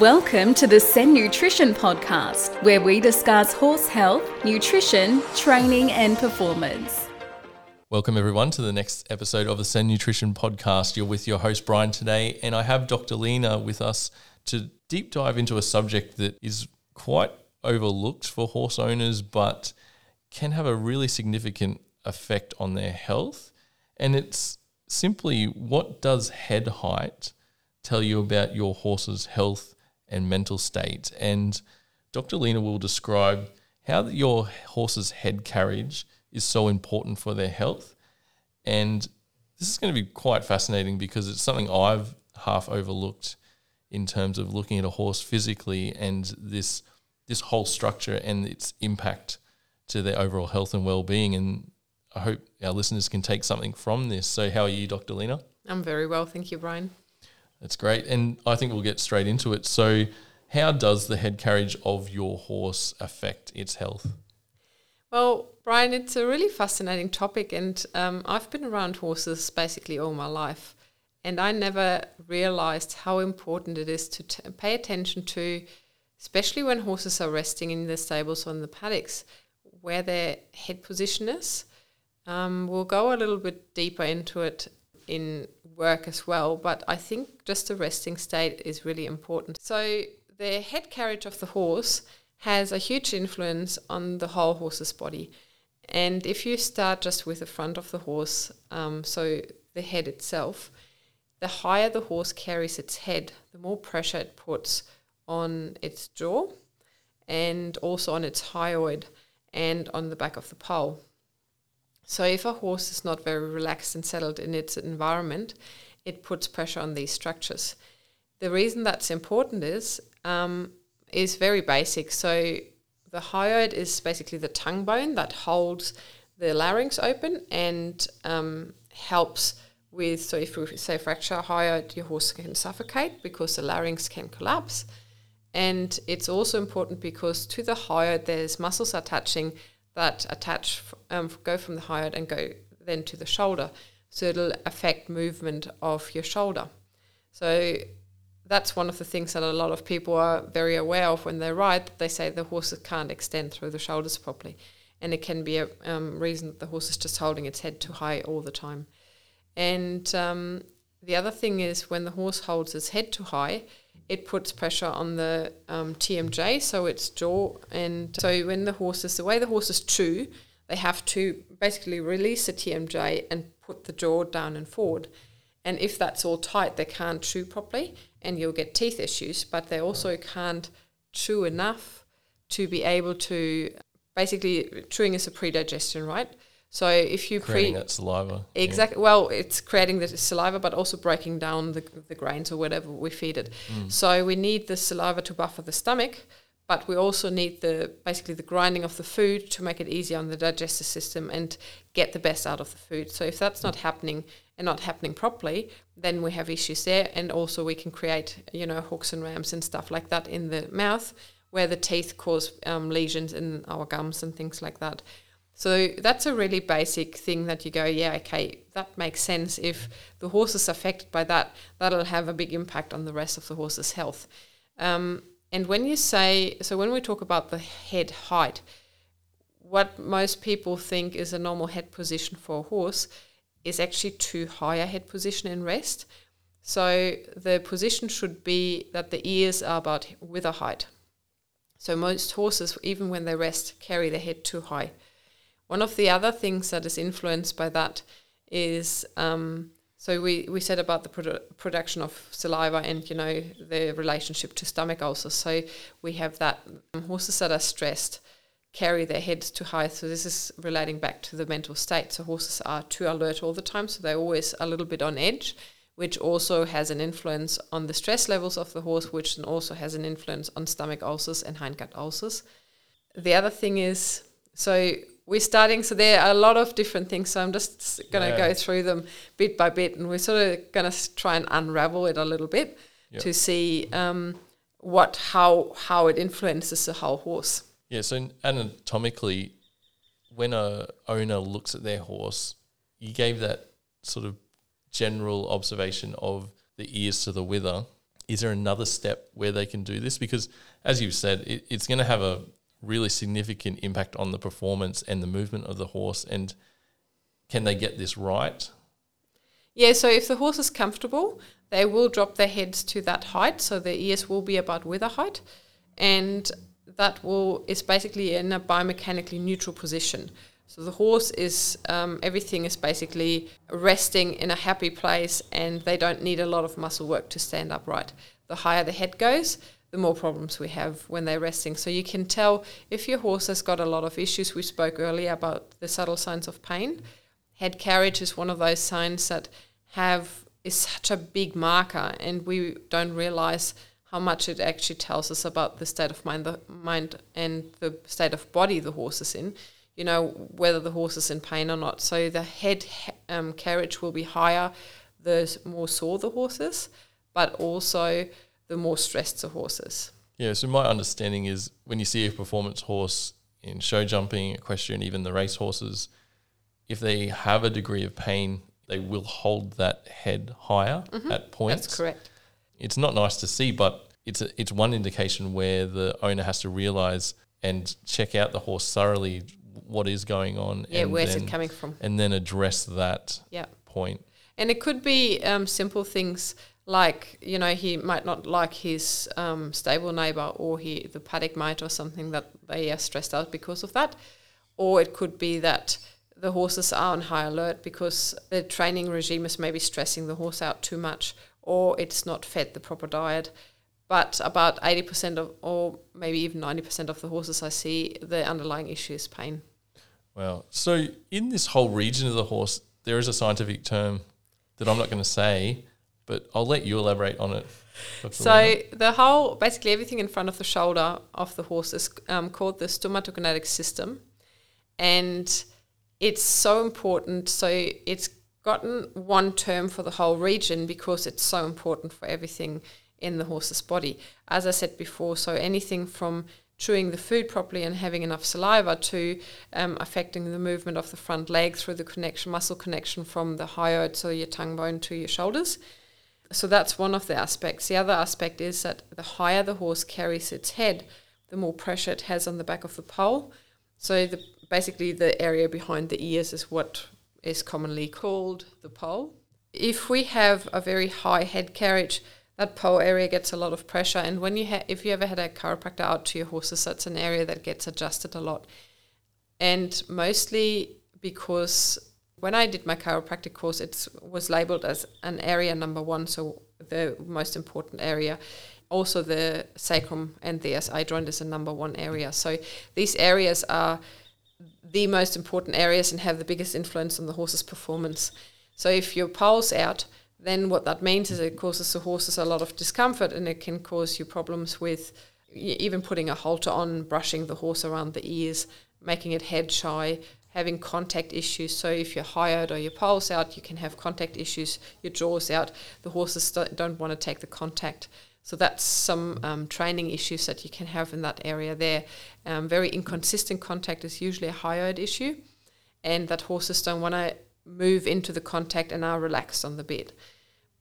Welcome to the Send Nutrition Podcast, where we discuss horse health, nutrition, training and performance. Welcome everyone to the next episode of the Send Nutrition Podcast. You're with your host Brian today, and I have Dr. Lena with us to deep dive into a subject that is quite overlooked for horse owners but can have a really significant effect on their health. And it's simply, what does head height tell you about your horse's health and mental state? And Dr. Lena will describe how your horse's head carriage is so important for their health. And this is going to be quite fascinating because it's something I've half overlooked in terms of looking at a horse physically and this whole structure and its impact to their overall health and well-being. And I hope our listeners can take something from this. So how are you, Dr. Lena? I'm very well, thank you, Brian. That's great, and I think we'll get straight into it. So how does the head carriage of your horse affect its health? Well, Brian, it's a really fascinating topic, and I've been around horses basically all my life, and I never realised how important it is to pay attention to, especially when horses are resting in the stables or in the paddocks, where their head position is. We'll go a little bit deeper into it in work as well, but I think just the resting state is really important. So the head carriage of the horse has a huge influence on the whole horse's body. And if you start just with the front of the horse, so the head itself, the higher the horse carries its head, the more pressure it puts on its jaw and also on its hyoid and on the back of the poll. So if a horse is not very relaxed and settled in its environment, it puts pressure on these structures. The reason that's important is very basic. So the hyoid is basically the tongue bone that holds the larynx open and helps with, so if we say fracture hyoid, your horse can suffocate because the larynx can collapse. And it's also important because to the hyoid there's muscles attaching that attach, go from the hyoid and go then to the shoulder. So it'll affect movement of your shoulder. So that's one of the things that a lot of people are very aware of when they ride. They say the horses can't extend through the shoulders properly. And it can be a reason that the horse is just holding its head too high all the time. And the other thing is when the horse holds its head too high, it puts pressure on the TMJ, so its jaw. And so when the way the horses chew, they have to basically release the TMJ and put the jaw down and forward. And if that's all tight, they can't chew properly and you'll get teeth issues, but they also can't chew enough to be able to, basically chewing is a predigestion, right? So if you creating that saliva. Exactly. Yeah. Well, it's creating the saliva, but also breaking down the grains or whatever we feed it. Mm. So we need the saliva to buffer the stomach, but we also need basically the grinding of the food to make it easier on the digestive system and get the best out of the food. So if that's not happening properly, then we have issues there. And also we can create, hooks and rams and stuff like that in the mouth where the teeth cause lesions in our gums and things like that. So that's a really basic thing that you go, yeah, okay, that makes sense. If the horse is affected by that, that'll have a big impact on the rest of the horse's health. And when we talk about the head height, what most people think is a normal head position for a horse is actually too high a head position in rest. So the position should be that the ears are about wither height. So most horses, even when they rest, carry their head too high. One of the other things that is influenced by that is, so we said about the production of saliva and, the relationship to stomach ulcers. So we have that horses that are stressed carry their heads too high. So this is relating back to the mental state. So horses are too alert all the time. So they're always a little bit on edge, which also has an influence on the stress levels of the horse, which also has an influence on stomach ulcers and hindgut ulcers. The other thing is, so there are a lot of different things, so I'm just going to go through them bit by bit, and we're sort of going to try and unravel it a little bit to see how it influences the whole horse. Yeah, so anatomically, when a owner looks at their horse, you gave that sort of general observation of the ears to the wither, Is there another step where they can do this? Because as you've said, it's going to have a really significant impact on the performance and the movement of the horse. And can they get this right? Yeah, so if the horse is comfortable, they will drop their heads to that height. So their ears will be about wither height. And that is basically in a biomechanically neutral position. So the horse is, everything is basically resting in a happy place, and they don't need a lot of muscle work to stand upright. The higher the head goes, the more problems we have when they're resting. So you can tell if your horse has got a lot of issues. We spoke earlier about the subtle signs of pain. Head carriage is one of those signs that is such a big marker, and we don't realise how much it actually tells us about the state of mind and the state of body the horse is in. You know, whether the horse is in pain or not. So the head carriage will be higher the more sore the horse is, but also the more stressed the horse is. Yeah, so my understanding is when you see a performance horse in show jumping, equestrian, even the race horses, if they have a degree of pain, they will hold that head higher at points. That's correct. It's not nice to see, but it's one indication where the owner has to realise and check out the horse thoroughly, what is going on. Yeah, where's it coming from? And then address that point. And it could be simple things like, you know, he might not like his stable neighbour, or the paddock mate or something, that they are stressed out because of that. Or it could be that the horses are on high alert because the training regime is maybe stressing the horse out too much, or it's not fed the proper diet. But about 80% or maybe even 90% of the horses I see, the underlying issue is pain. Wow. So in this whole region of the horse, there is a scientific term that I'm not going to say, but I'll let you elaborate on it, Dr. Lena. The whole, basically everything in front of the shoulder of the horse is called the stomatognathic system. And it's so important. So it's gotten one term for the whole region because it's so important for everything in the horse's body. As I said before, so anything from chewing the food properly and having enough saliva to affecting the movement of the front leg through the muscle connection from the hyoid, so your tongue bone, to your shoulders. So that's one of the aspects. The other aspect is that the higher the horse carries its head, the more pressure it has on the back of the pole. So basically the area behind the ears is what is commonly called the pole. If we have a very high head carriage, that pole area gets a lot of pressure, and when you if you ever had a chiropractor out to your horses, that's an area that gets adjusted a lot. And mostly because when I did my chiropractic course, it was labelled as an area number one, so the most important area. Also the sacrum and the SI joint is a number one area. So these areas are the most important areas and have the biggest influence on the horse's performance. So if your pole's out, then what that means is it causes the horses a lot of discomfort, and it can cause you problems with even putting a halter on, brushing the horse around the ears, making it head shy, having contact issues. So if you're hyoid or your pole's out, you can have contact issues, your jaw's out, the horses don't want to take the contact. So that's some training issues that you can have in that area there. Very inconsistent contact is usually a hyoid issue, and that horses don't want to move into the contact and are relaxed on the bed.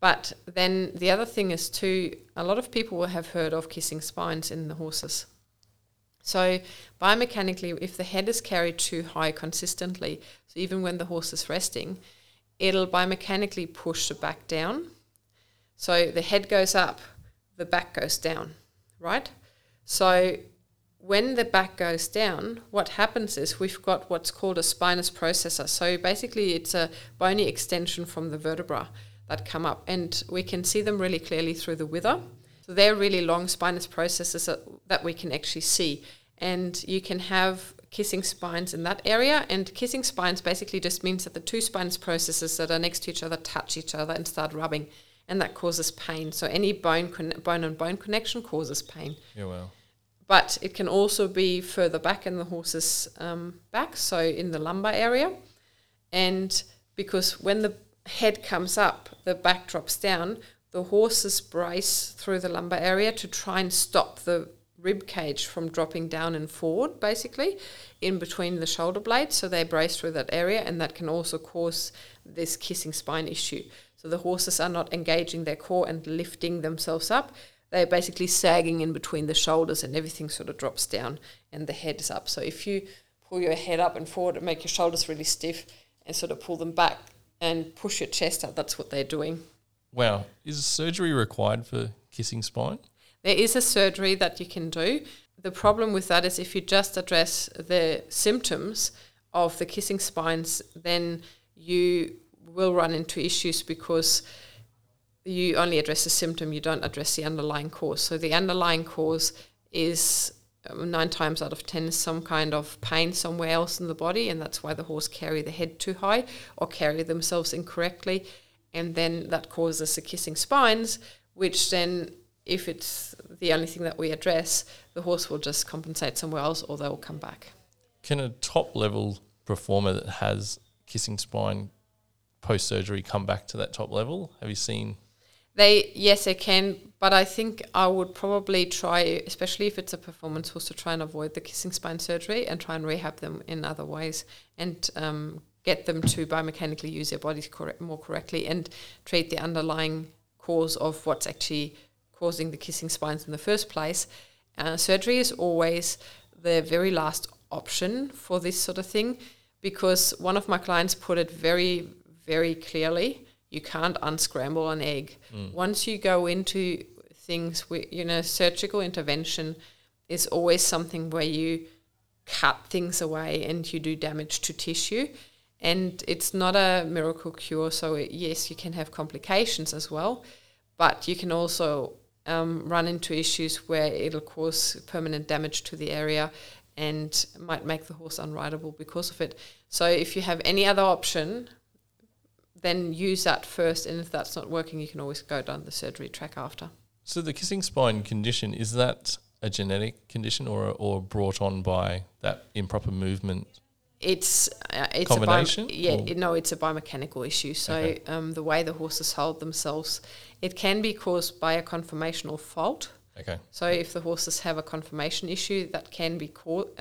But then the other thing is too, a lot of people will have heard of kissing spines in the horses. So biomechanically, if the head is carried too high consistently, so even when the horse is resting, it'll biomechanically push the back down. So the head goes up, the back goes down, right? So when the back goes down, what happens is we've got what's called a spinous processor. So basically it's a bony extension from the vertebra that come up, and we can see them really clearly through the wither. So they're really long spinous processes that we can actually see. And you can have kissing spines in that area, and kissing spines basically just means that the two spinous processes that are next to each other touch each other and start rubbing, and that causes pain. So any bone on bone connection causes pain. Yeah, wow. But it can also be further back in the horse's back, so in the lumbar area. And because when the head comes up, the back drops down, the horses brace through the lumbar area to try and stop the rib cage from dropping down and forward, basically, in between the shoulder blades. So they brace through that area, and that can also cause this kissing spine issue. So the horses are not engaging their core and lifting themselves up. They're basically sagging in between the shoulders and everything sort of drops down and the head is up. So if you pull your head up and forward and make your shoulders really stiff and sort of pull them back and push your chest out, that's what they're doing. Wow. Is surgery required for kissing spine? There is a surgery that you can do. The problem with that is if you just address the symptoms of the kissing spines, then you will run into issues because you only address the symptom, you don't address the underlying cause. So the underlying cause is 9 times out of 10 some kind of pain somewhere else in the body, and that's why the horse carry the head too high or carry themselves incorrectly. And then that causes the kissing spines, which then, if it's the only thing that we address, the horse will just compensate somewhere else or they'll come back. Can a top-level performer that has kissing spine post-surgery come back to that top level? Have you seen? Yes, they can, but I think I would probably try, especially if it's a performance horse, to try and avoid the kissing spine surgery and try and rehab them in other ways and get them to biomechanically use their bodies more correctly and treat the underlying cause of what's actually causing the kissing spines in the first place. Surgery is always the very last option for this sort of thing, because one of my clients put it very, very clearly: you can't unscramble an egg. Once you go into things with, surgical intervention is always something where you cut things away and you do damage to tissue. And it's not a miracle cure, so yes, you can have complications as well, but you can also run into issues where it'll cause permanent damage to the area and might make the horse unrideable because of it. So if you have any other option, then use that first, and if that's not working, you can always go down the surgery track after. So the kissing spine condition, is that a genetic condition or brought on by that improper movement? It's combination? It's a biomechanical issue. So the way the horses hold themselves, it can be caused by a conformational fault. Okay. So if the horses have a conformation issue, that can be causing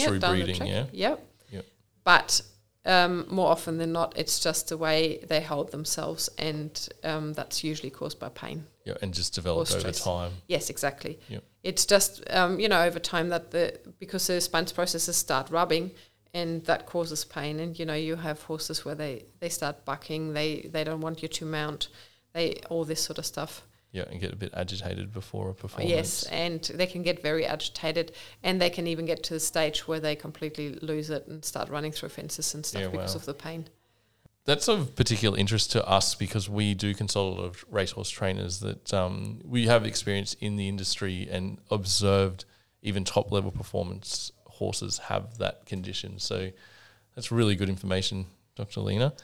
it down the track. Yeah. Yep. But more often than not, it's just the way they hold themselves, and that's usually caused by pain. Yeah, and just developed over time. Yes, exactly. Yep. It's just over time that because the spine processes start rubbing, and that causes pain. And you have horses where they start bucking, they don't want you to mount, all this sort of stuff. Yeah, and get a bit agitated before a performance. Yes, and they can get very agitated, and they can even get to the stage where they completely lose it and start running through fences and stuff because of the pain. That's of particular interest to us because we do consult a lot of racehorse trainers that we have experience in the industry and observed even top-level performance horses have that condition. So that's really good information, Dr. Lena.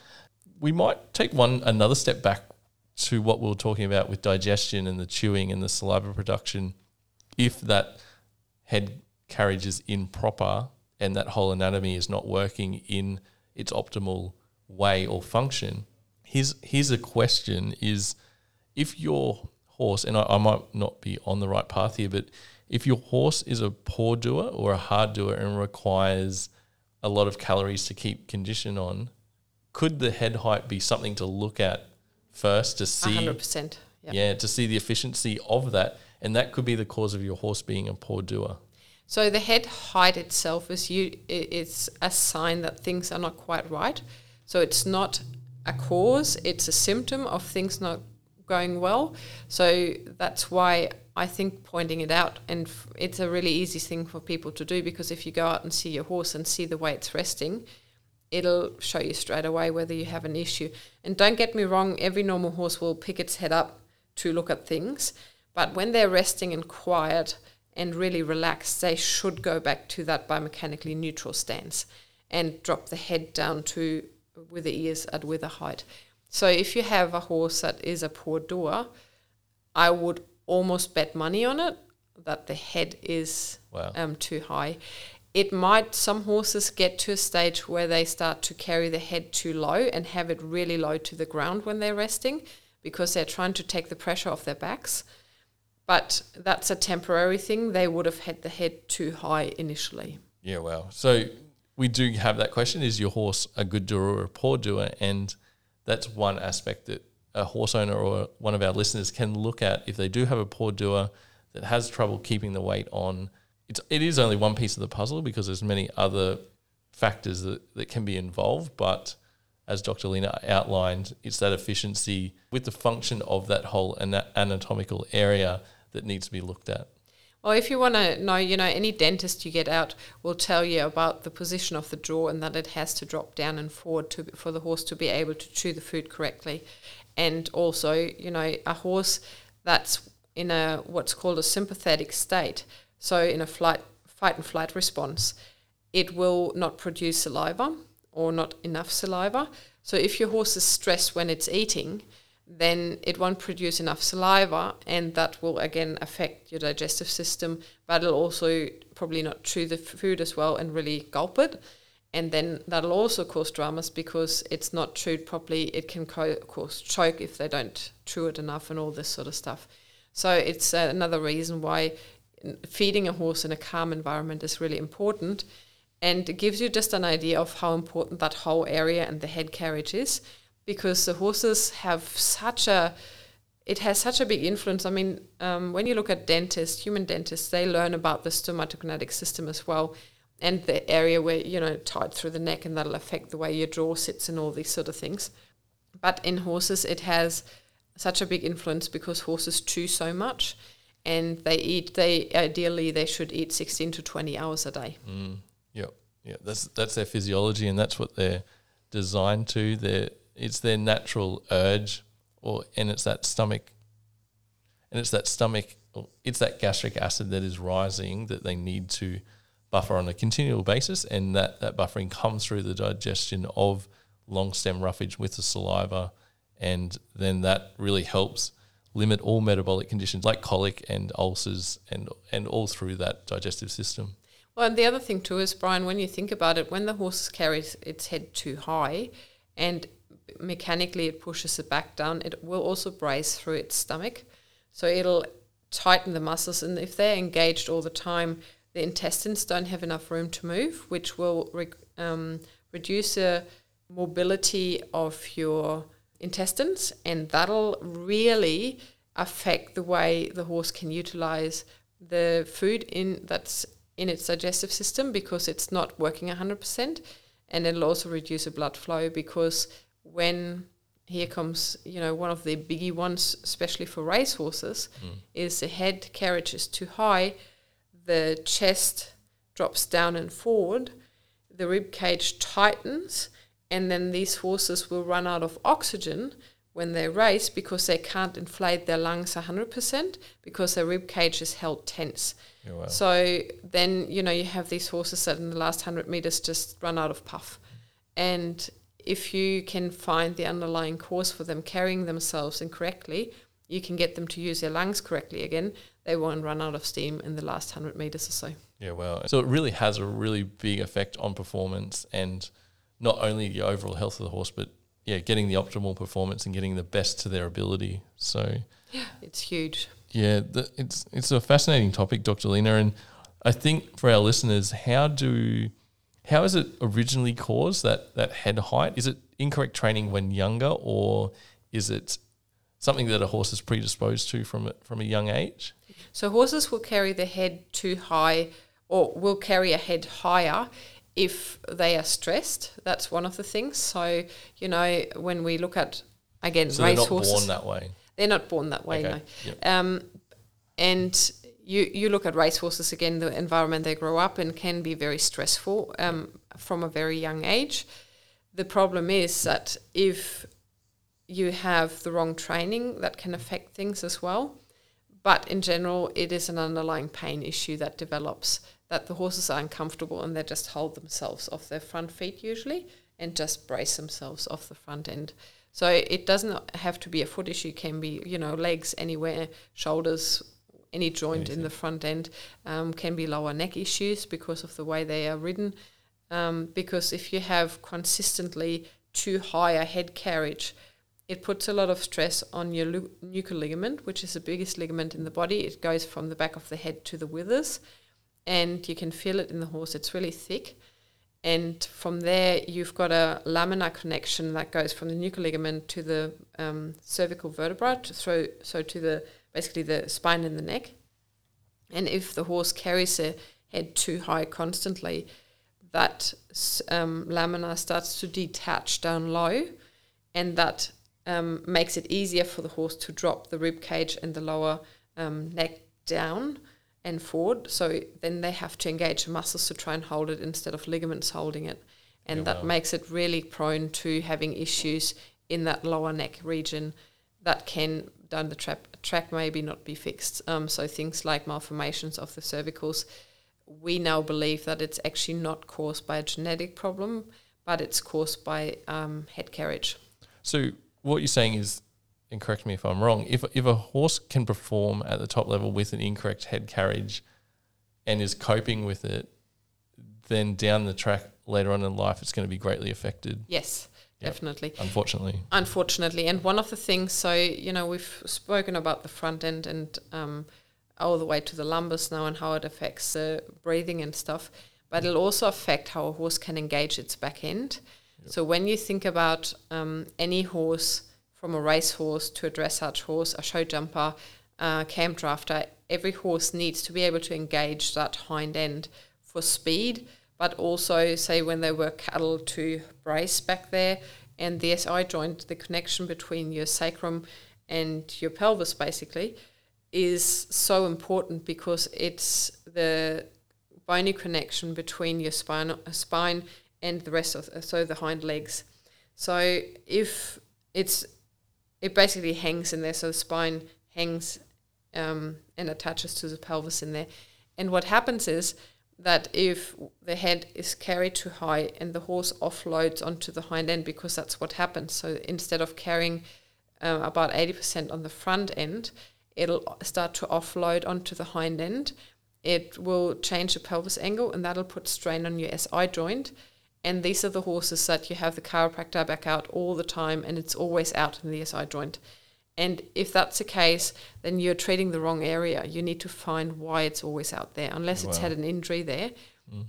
We might take another step back to what we were talking about with digestion and the chewing and the saliva production. If that head carriage is improper and that whole anatomy is not working in its optimal way or function, here's a question: is if your horse, and I might not be on the right path here, but if your horse is a poor doer or a hard doer and requires a lot of calories to keep condition on, could the head height be something to look at first to see 100%, to see the efficiency of that, and that could be the cause of your horse being a poor doer? So the head height itself is a sign that things are not quite right. So it's not a cause, it's a symptom of things not going well. So that's why I think pointing it out, and it's a really easy thing for people to do, because if you go out and see your horse and see the way it's resting, it'll show you straight away whether you have an issue. And don't get me wrong, every normal horse will pick its head up to look at things, but when they're resting and quiet and really relaxed, they should go back to that biomechanically neutral stance and drop the head down to with the ears at wither height. So if you have a horse that is a poor doer, I would almost bet money on it that the head is too high. It might, some horses get to a stage where they start to carry the head too low and have it really low to the ground when they're resting, because they're trying to take the pressure off their backs. But that's a temporary thing. They would have had the head too high initially. Yeah, wow. So we do have that question: is your horse a good doer or a poor doer? And that's one aspect that a horse owner or one of our listeners can look at if they do have a poor doer that has trouble keeping the weight on. It is only one piece of the puzzle because there's many other factors that can be involved, but as Dr. Lena outlined, it's that efficiency with the function of that whole anatomical area that needs to be looked at. Well, if you want to know, any dentist you get out will tell you about the position of the jaw and that it has to drop down and forward for the horse to be able to chew the food correctly. And also, a horse that's in a what's called a sympathetic state, so in a fight and flight response, it will not produce saliva or not enough saliva. So if your horse is stressed when it's eating, then it won't produce enough saliva, and that will again affect your digestive system, but it'll also probably not chew the food as well and really gulp it. And then that'll also cause dramas because it's not chewed properly. It can cause choke if they don't chew it enough and all this sort of stuff. So it's another reason why feeding a horse in a calm environment is really important. And it gives you just an idea of how important that whole area and the head carriage is, because the horses have such a big influence. I mean, when you look at human dentists, they learn about the stomatognathic system as well, and the area where, tied through the neck, and that'll affect the way your jaw sits and all these sort of things. But in horses, it has such a big influence because horses chew so much, and they should eat 16 to 20 hours a day. Mm. Yeah, that's their physiology, and that's what they're designed to. It's their natural urge, and it's that stomach, it's that gastric acid that is rising that they need to buffer on a continual basis, and that buffering comes through the digestion of long stem roughage with the saliva, and then that really helps limit all metabolic conditions like colic and ulcers and all through that digestive system. Well, and the other thing too is, Brian, when you think about it, when the horse carries its head too high and mechanically it pushes it back down, it will also brace through its stomach. So it'll tighten the muscles, and if they're engaged all the time, the intestines don't have enough room to move, which will reduce the mobility of your intestines, and that'll really affect the way the horse can utilize the food in its digestive system, because it's not working 100%, and it'll also reduce the blood flow, because when here comes one of the biggie ones, especially for race horses, is the head carriage is too high, the chest drops down and forward, the rib cage tightens, and then these horses will run out of oxygen when they race because they can't inflate their lungs 100% because their rib cage is held tense. Oh, wow. So then, you have these horses that in the last 100 metres just run out of puff. And if you can find the underlying cause for them carrying themselves incorrectly, you can get them to use their lungs correctly again. They won't run out of steam in the last 100 metres or so. Yeah, wow. So it really has a really big effect on performance, and not only the overall health of the horse, but getting the optimal performance and getting the best to their ability. So yeah, it's huge. Yeah, it's a fascinating topic, Dr. Lena, and I think for our listeners, how is it originally caused, that head height? Is it incorrect training when younger, or is it something that a horse is predisposed to from a young age? So horses will carry the head too high, or will carry a head higher, if they are stressed. That's one of the things. So, when we look at, again, so race horses. They're not born that way? They're not born that way, okay. No. Yep. And you look at race horses, again, the environment they grow up in can be very stressful from a very young age. The problem is that if you have the wrong training, that can affect things as well. But in general, it is an underlying pain issue that develops, that the horses are uncomfortable and they just hold themselves off their front feet usually and just brace themselves off the front end. So it doesn't have to be a foot issue. It can be, legs anywhere, shoulders, any joint in the front end, can be lower neck issues because of the way they are ridden. Because if you have consistently too high a head carriage, it puts a lot of stress on your nuchal ligament, which is the biggest ligament in the body. It goes from the back of the head to the withers, and you can feel it in the horse. It's really thick, And from there, you've got a laminar connection that goes from the nuchal ligament to the cervical vertebra, so to the basically the spine and the neck. And if the horse carries their head too high constantly, that lamina starts to detach down low, and that makes it easier for the horse to drop the rib cage and the lower neck down and forward. So then they have to engage muscles to try and hold it instead of ligaments holding it. And that makes it really prone to having issues in that lower neck region that can, down the track, maybe not be fixed. So things like malformations of the cervicals, we now believe that it's actually not caused by a genetic problem, but it's caused by head carriage. So what you're saying is, and correct me if I'm wrong, if a horse can perform at the top level with an incorrect head carriage and is coping with it, then down the track later on in life it's going to be greatly affected. Yes, definitely. Unfortunately. And one of the things, so, you know, we've spoken about the front end and all the way to the lumbus now and how it affects the breathing and stuff, but it'll also affect how a horse can engage its back end. Yep. So when you think about any horse, from a racehorse to a dressage horse, a show jumper, camp drafter, every horse needs to be able to engage that hind end for speed, but also, say, when they work cattle to brace back there, and the SI joint, the connection between your sacrum and your pelvis basically, is so important because it's the bony connection between your spine and the rest of the hind legs. So if it basically hangs in there, so the spine hangs and attaches to the pelvis in there. And what happens is that if the head is carried too high and the horse offloads onto the hind end, because that's what happens. So instead of carrying about 80% on the front end, it'll start to offload onto the hind end. It will change the pelvis angle, and that'll put strain on your SI joint. And these are the horses that you have the chiropractor back out all the time, and it's always out in the SI joint. And if that's the case, then you're treating the wrong area. You need to find why it's always out there, unless it's had an injury there.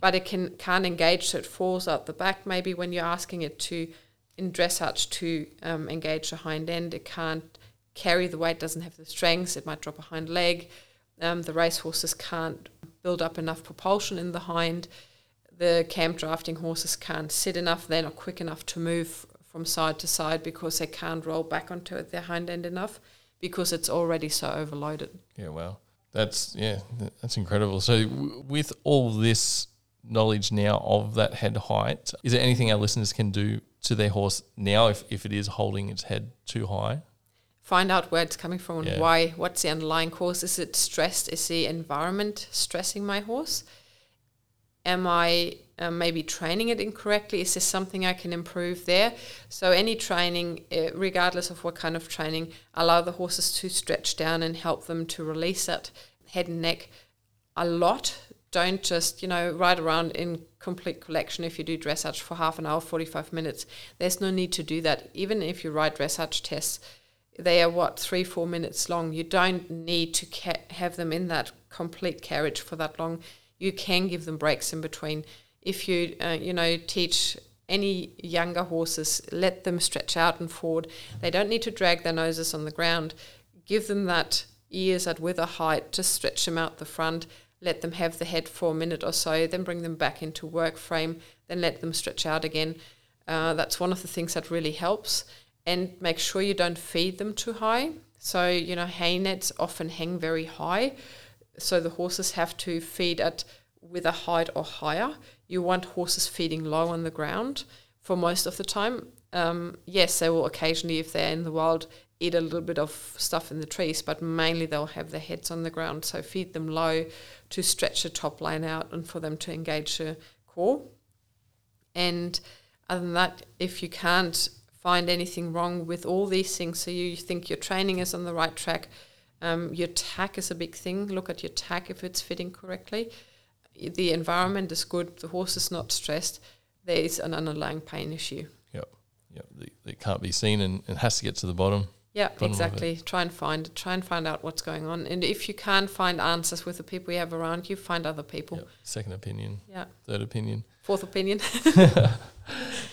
But it can't engage, so it falls out the back. Maybe when you're asking it to, in dressage, to engage the hind end, it can't carry the weight, doesn't have the strength, it might drop a hind leg. The racehorses can't build up enough propulsion in the hind. The camp drafting horses can't sit enough, they're not quick enough to move from side to side because they can't roll back onto their hind end enough because it's already so overloaded. Yeah, wow. That's incredible. So with all this knowledge now of that head height, is there anything our listeners can do to their horse now if it is holding its head too high? Find out where it's coming from and why. What's the underlying cause? Is it stressed? Is the environment stressing my horse? Am I maybe training it incorrectly? Is there something I can improve there? So any training, regardless of what kind of training, allow the horses to stretch down and help them to release that head and neck a lot. Don't just, ride around in complete collection if you do dressage for half an hour, 45 minutes. There's no need to do that. Even if you ride dressage tests, they are, 3-4 minutes long. You don't need to have them in that complete carriage for that long. You can give them breaks in between. If you, teach any younger horses, let them stretch out and forward. They don't need to drag their noses on the ground. Give them that ears at wither height. Just stretch them out the front. Let them have the head for a minute or so. Then bring them back into work frame. Then let them stretch out again. That's one of the things that really helps. And make sure you don't feed them too high. So, hay nets often hang very high. So the horses have to feed at with a height or higher. You want horses feeding low on the ground for most of the time. Yes, they will occasionally, if they're in the wild, eat a little bit of stuff in the trees, but mainly they'll have their heads on the ground. So feed them low to stretch the top line out and for them to engage the core. And other than that, if you can't find anything wrong with all these things, so you think your training is on the right track, your tack is a big thing. Look at your tack if it's fitting correctly. The environment is good. The horse is not stressed. There is an underlying pain issue. Yep. It can't be seen and has to get to the bottom. Yeah, exactly. Try and find out what's going on. And if you can't find answers with the people you have around you, find other people. Yep. Second opinion. Yeah. Third opinion. Fourth opinion.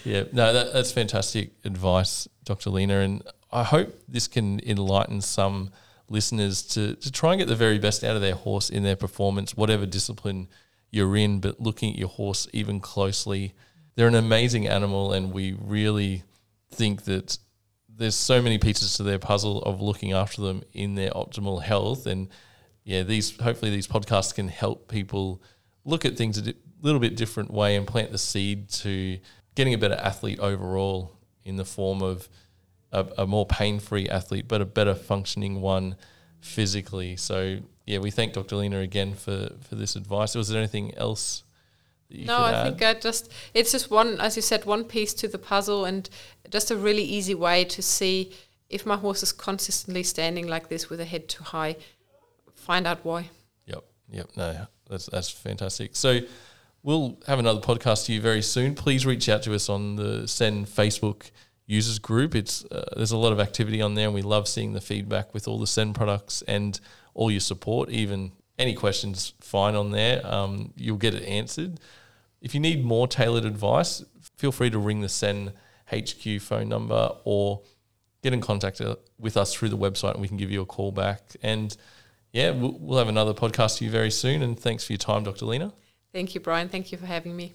Yeah. No, that's fantastic advice, Dr. Lena. And I hope this can enlighten some listeners to try and get the very best out of their horse in their performance, whatever discipline you're in, but looking at your horse even closely. They're an amazing animal, and we really think that there's so many pieces to their puzzle of looking after them in their optimal health. And yeah, hopefully these podcasts can help people look at things a little bit different way and plant the seed to getting a better athlete overall in the form of a more pain-free athlete, but a better functioning one physically. So yeah, we thank Dr. Lena again for this advice. Was there anything else? No, I think it's just one, as you said, one piece to the puzzle, and just a really easy way to see if my horse is consistently standing like this with the head too high. Find out why. Yep. No, that's fantastic. So we'll have another podcast to you very soon. Please reach out to us on the Send Facebook users group. It's there's a lot of activity on there, and we love seeing the feedback with all the Send products and all your support. Even any questions, fine on there. You'll get it answered. If you need more tailored advice, feel free to ring the Send HQ phone number or get in contact with us through the website, and we can give you a call back. And yeah, we'll have another podcast to you very soon. And thanks for your time, Dr. Lena. Thank you, Brian. Thank you for having me.